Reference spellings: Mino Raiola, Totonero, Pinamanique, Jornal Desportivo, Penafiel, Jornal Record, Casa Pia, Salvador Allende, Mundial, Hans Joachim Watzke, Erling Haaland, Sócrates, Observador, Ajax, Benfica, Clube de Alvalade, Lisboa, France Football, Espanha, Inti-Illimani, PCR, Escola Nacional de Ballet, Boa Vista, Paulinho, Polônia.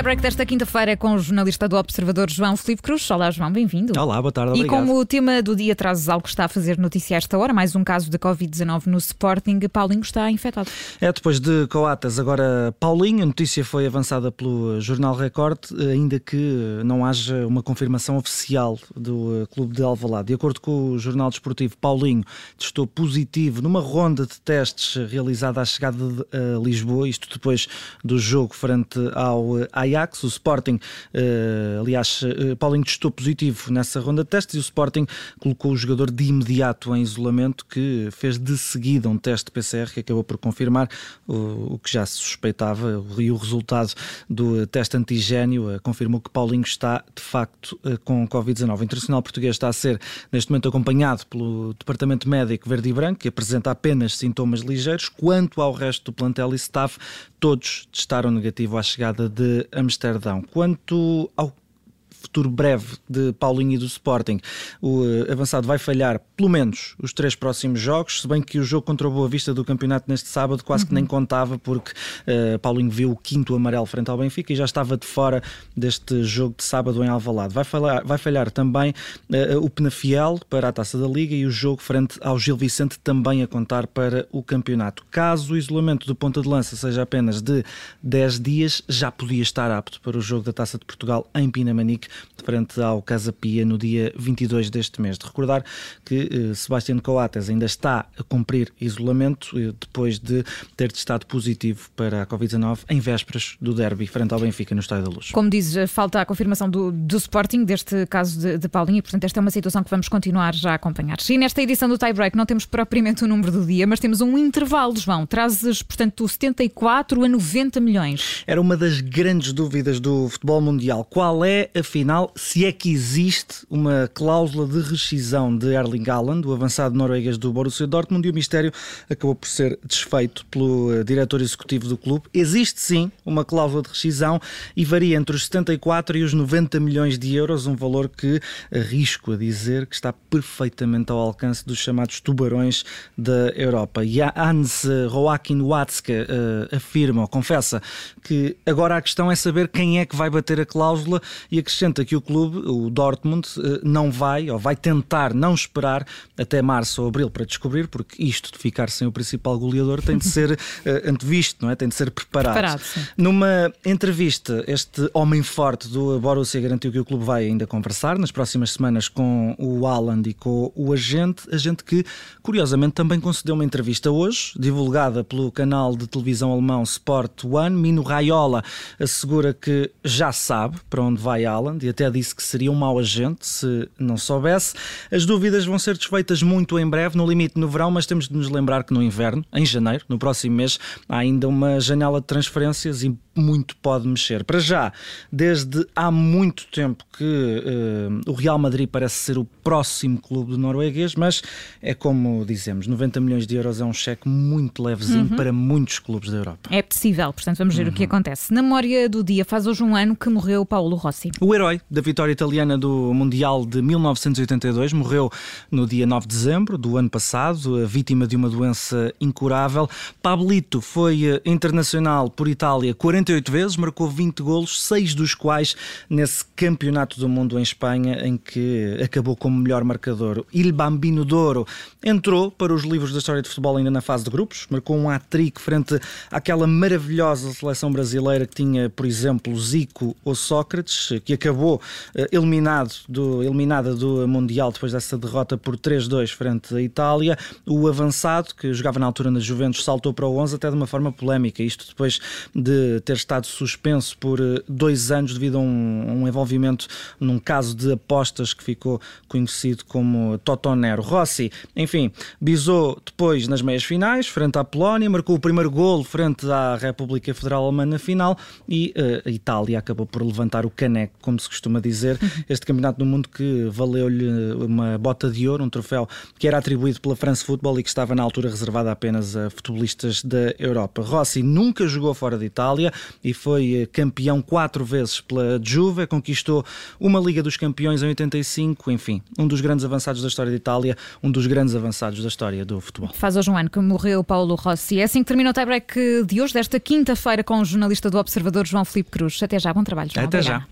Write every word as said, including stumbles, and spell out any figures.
tie-break desta quinta-feira é com o jornalista do Observador, João Felipe Cruz. Olá, João, bem-vindo. Olá, boa tarde, obrigado. E como o tema do dia trazes algo que está a fazer notícia a esta hora, mais um caso de covid dezenove no Sporting, Paulinho está infectado. É, depois de Coates, agora Paulinho. A notícia foi avançada pelo Jornal Record, ainda que não haja uma confirmação oficial do Clube de Alvalade. De acordo com o Jornal Desportivo, Paulinho testou positivo numa ronda de testes realizada à chegada de uh, Lisboa, isto depois do jogo frente ao Ajax. O Sporting, uh, aliás, uh, Paulinho testou positivo nessa ronda de testes e o Sporting colocou o jogador de imediato em isolamento, que fez de seguida um teste P C R que acabou por confirmar o, o que já se suspeitava, e o resultado do teste antigénio uh, confirmou que Paulinho está, de facto, uh, com covid dezenove. O internacional português está a ser, neste momento, acompanhado pelo Departamento Médico Verde e Branco, que apresenta apenas sintomas ligeiros. Quanto ao resto do plantel e staff, todos testaram negativo à chegada de Amsterdã. Quanto ao futuro breve de Paulinho e do Sporting, o avançado vai falhar pelo menos os três próximos jogos, se bem que o jogo contra o Boa Vista do campeonato neste sábado quase uhum. que nem contava, porque uh, Paulinho viu o quinto amarelo frente ao Benfica e já estava de fora deste jogo de sábado em Alvalade. Vai falhar, vai falhar também uh, o Penafiel para a Taça da Liga e o jogo frente ao Gil Vicente, também a contar para o campeonato. Caso o isolamento do ponta de lança seja apenas de dez dias, já podia estar apto para o jogo da Taça de Portugal em Pinamanique, frente ao Casa Pia, no dia vinte e dois deste mês. De recordar que eh, Sebastião Coates ainda está a cumprir isolamento eh, depois de ter testado positivo para a covid dezenove em vésperas do derby frente ao Benfica no Estádio da Luz. Como dizes, falta a confirmação do, do Sporting deste caso de, de Paulinho e, portanto, esta é uma situação que vamos continuar já a acompanhar. E nesta edição do Tie Break não temos propriamente o número do dia, mas temos um intervalo, João. Trazes, portanto, setenta e quatro a noventa milhões. Era uma das grandes dúvidas do futebol mundial. Qual é a Afinal, se é que existe uma cláusula de rescisão de Erling Haaland, o avançado norueguês do Borussia Dortmund, e o mistério acabou por ser desfeito pelo diretor executivo do clube. Existe sim uma cláusula de rescisão e varia entre os setenta e quatro e os noventa milhões de euros, um valor que arrisco a dizer que está perfeitamente ao alcance dos chamados tubarões da Europa. E a Hans Joachim Watzke uh, afirma, ou confessa, que agora a questão é saber quem é que vai bater a cláusula, e acrescenta que o clube, o Dortmund, não vai, ou vai tentar não esperar até março ou abril para descobrir, porque isto de ficar sem o principal goleador tem de ser antevisto, não é? Tem de ser preparado. preparado Numa entrevista, este homem forte do Borussia garantiu que o clube vai ainda conversar nas próximas semanas com o Haaland e com o agente, agente que curiosamente também concedeu uma entrevista hoje, divulgada pelo canal de televisão alemão Sport One. Mino Raiola assegura que já sabe para onde vai Haaland, e até disse que seria um mau agente se não soubesse. As dúvidas vão ser desfeitas muito em breve, no limite no verão, mas temos de nos lembrar que no inverno, em janeiro, no próximo mês, há ainda uma janela de transferências e muito pode mexer. Para já, desde há muito tempo que uh, o Real Madrid parece ser o próximo clube do norueguês, mas é como dizemos, noventa milhões de euros é um cheque muito levezinho uhum. para muitos clubes da Europa. É possível, portanto vamos ver uhum. o que acontece. Na memória do dia, faz hoje um ano que morreu Paulo Rossi. O herói da vitória italiana do Mundial de mil novecentos e oitenta e dois morreu no dia nove de dezembro do ano passado, vítima de uma doença incurável. Pablito foi internacional por Itália quarenta e oito vezes, marcou vinte golos, seis dos quais nesse campeonato do mundo em Espanha, em que acabou como melhor marcador. Il Bambino d'Oro entrou para os livros da história de futebol ainda na fase de grupos, marcou um hat-trick frente àquela maravilhosa seleção brasileira que tinha, por exemplo, Zico ou Sócrates, que acabou eliminado do, eliminada do Mundial depois dessa derrota por três a dois frente à Itália. O avançado, que jogava na altura na Juventus, saltou para o onze até de uma forma polémica, isto depois de ter estado suspenso por dois anos devido a um, um envolvimento num caso de apostas que ficou conhecido como Totonero. Rossi, enfim, bisou depois nas meias finais frente à Polónia, marcou o primeiro golo frente à República Federal Alemã na final, e uh, a Itália acabou por levantar o caneco, como se costuma dizer, este campeonato do mundo que valeu-lhe uma bota de ouro, um troféu que era atribuído pela France Football e que estava na altura reservado apenas a futebolistas da Europa. Rossi nunca jogou fora de Itália, e foi campeão quatro vezes pela Juve, conquistou uma Liga dos Campeões em oitenta e cinco, enfim, um dos grandes avançados da história de Itália, um dos grandes avançados da história do futebol. Faz hoje um ano que morreu Paulo Rossi. É assim que termina o tie-break de hoje, desta quinta-feira, com o jornalista do Observador, João Felipe Cruz. Até já, bom trabalho, João. Até já.